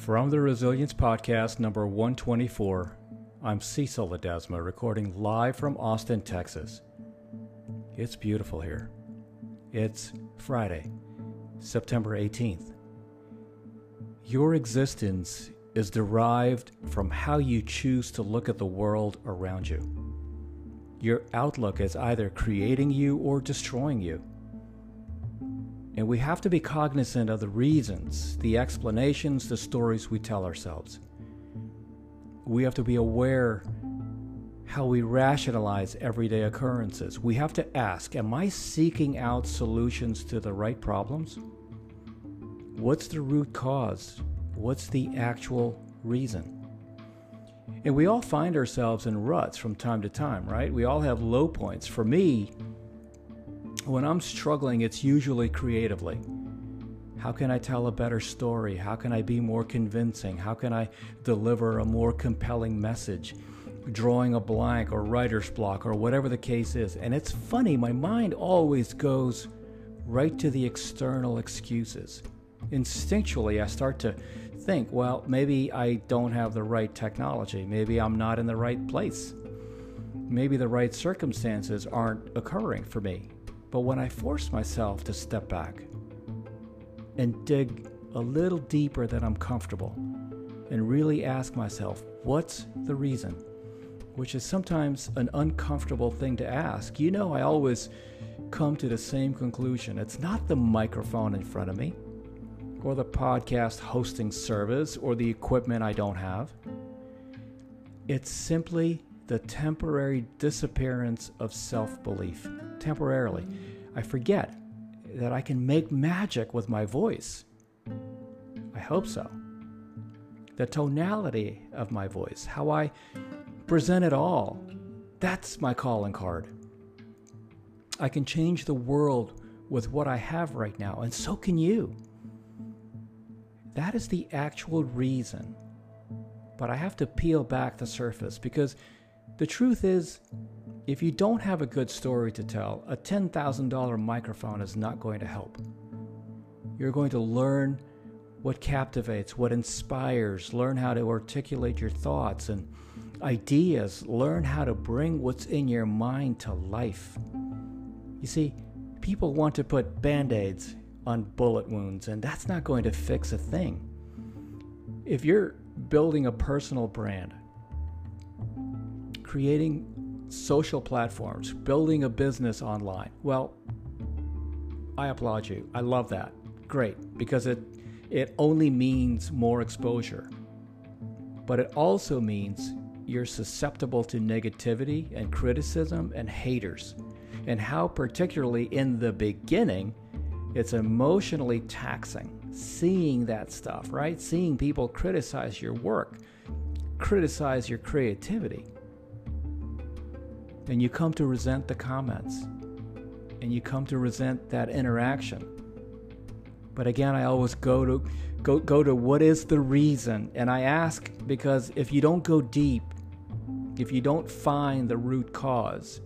From the Resilience Podcast number 124, I'm Cecil Ledesma, recording live from Austin, Texas. It's beautiful here. It's Friday, September 18th. Your existence is derived from how you choose to look at the world around you. Your outlook is either creating you or destroying you. And we have to be cognizant of the reasons, the explanations, the stories we tell ourselves. We have to be aware how we rationalize everyday occurrences. We have to ask, am I seeking out solutions to the right problems? What's the root cause? What's the actual reason? And we all find ourselves in ruts from time to time, right? We all have low points. For me, when I'm struggling, it's usually creatively. How can I tell a better story? How can I be more convincing? How can I deliver a more compelling message? Drawing a blank or writer's block or whatever the case is. And it's funny, my mind always goes right to the external excuses. Instinctually, I start to think, well, maybe I don't have the right technology. Maybe I'm not in the right place. Maybe the right circumstances aren't occurring for me. But when I force myself to step back and dig a little deeper than I'm comfortable and really ask myself, what's the reason? Which is sometimes an uncomfortable thing to ask. You know, I always come to the same conclusion. It's not the microphone in front of me or the podcast hosting service or the equipment I don't have. It's simply the temporary disappearance of self-belief. Temporarily, I forget that I can make magic with my voice. I hope so. The tonality of my voice, how I present it all, that's my calling card. I can change the world with what I have right now, and so can you. That is the actual reason. But I have to peel back the surface, because the truth is, if you don't have a good story to tell, a $10,000 microphone is not going to help. You're going to learn what captivates, what inspires, learn how to articulate your thoughts and ideas, learn how to bring what's in your mind to life. You see, people want to put Band-Aids on bullet wounds, and that's not going to fix a thing. If you're building a personal brand, creating social platforms, building a business online. Well, I applaud you. I love that. Great, because it only means more exposure. But it also means you're susceptible to negativity and criticism and haters. And how particularly in the beginning, it's emotionally taxing seeing that stuff, right? Seeing people criticize your work, criticize your creativity. And you come to resent the comments, and you come to resent that interaction. But again, I always go to what is the reason? And I ask, because if you don't go deep, if you don't find the root cause,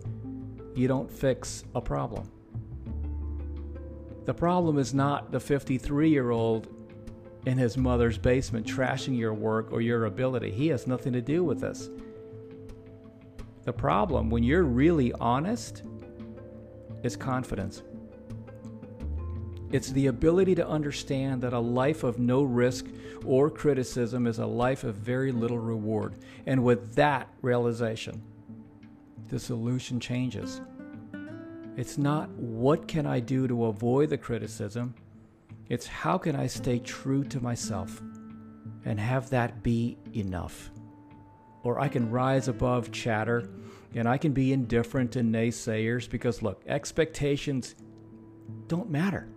you don't fix a problem. The problem is not the 53-year-old in his mother's basement trashing your work or your ability. He has nothing to do with this. The problem, when you're really honest, is confidence. It's the ability to understand that a life of no risk or criticism is a life of very little reward. And with that realization, the solution changes. It's not what can I do to avoid the criticism, it's how can I stay true to myself and have that be enough. Or I can rise above chatter, and I can be indifferent to naysayers because, look, expectations don't matter.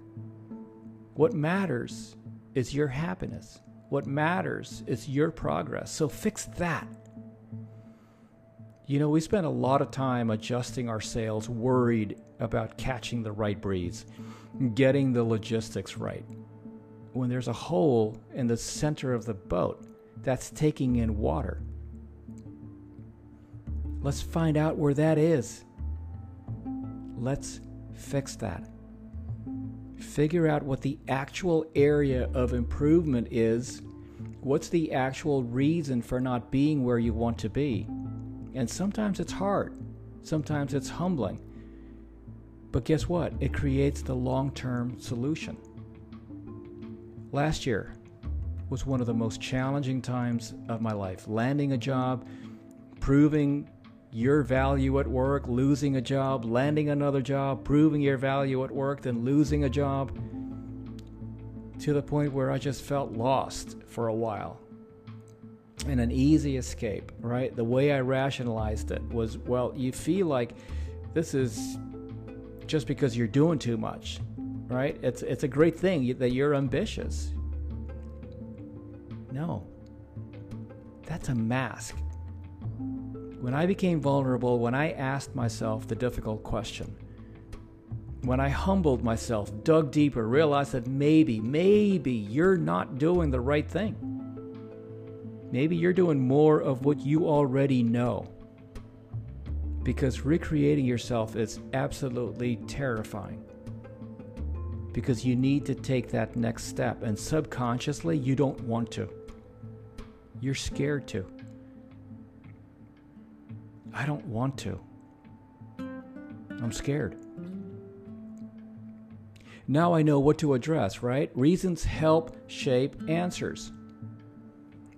What matters is your happiness. What matters is your progress. So fix that. You know, we spend a lot of time adjusting our sails, worried about catching the right breeze, getting the logistics right, when there's a hole in the center of the boat that's taking in water. Let's find out where that is. Let's fix that. Figure out what the actual area of improvement is What's the actual reason for not being where you want to be? And sometimes it's hard. Sometimes it's humbling. But guess what? It creates the long-term solution. Last year was one of the most challenging times of my life. Landing a job, proving your value at work, losing a job, landing another job, proving your value at work, then losing a job, to the point where I just felt lost for a while. And an easy escape, right? The way I rationalized it was, well, you feel like this is just because you're doing too much, right? It's a great thing that you're ambitious. No, that's a mask. When I became vulnerable, when I asked myself the difficult question, when I humbled myself, dug deeper, realized that maybe you're not doing the right thing. Maybe you're doing more of what you already know. Because recreating yourself is absolutely terrifying. Because you need to take that next step, and subconsciously you don't want to. You're scared to. I don't want to. I'm scared. Now I know what to address, right? Reasons help shape answers.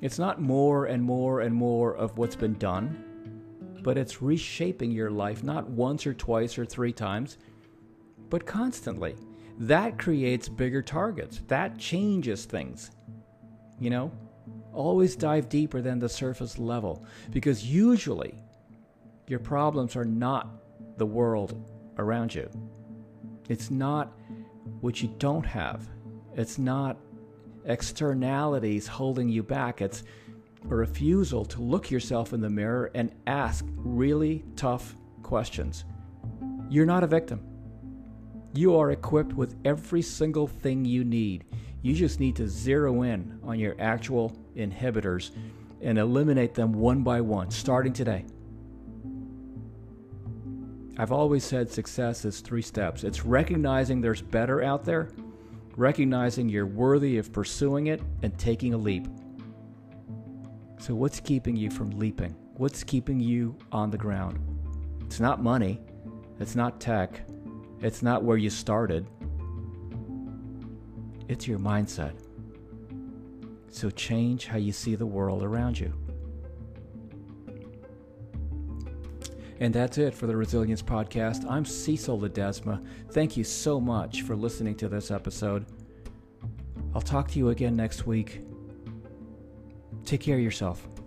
It's not more and more and more of what's been done, but it's reshaping your life, not once or twice or three times, but constantly. That creates bigger targets. That changes things. You know, always dive deeper than the surface level, because usually your problems are not the world around you. It's not what you don't have. It's not externalities holding you back. It's a refusal to look yourself in the mirror and ask really tough questions. You're not a victim. You are equipped with every single thing you need. You just need to zero in on your actual inhibitors and eliminate them one by one, starting today. I've always said success is 3 steps. It's recognizing there's better out there, recognizing you're worthy of pursuing it, and taking a leap. So what's keeping you from leaping? What's keeping you on the ground? It's not money. It's not tech. It's not where you started. It's your mindset. So change how you see the world around you. And that's it for the Resilience Podcast. I'm Cecil Ledesma. Thank you so much for listening to this episode. I'll talk to you again next week. Take care of yourself.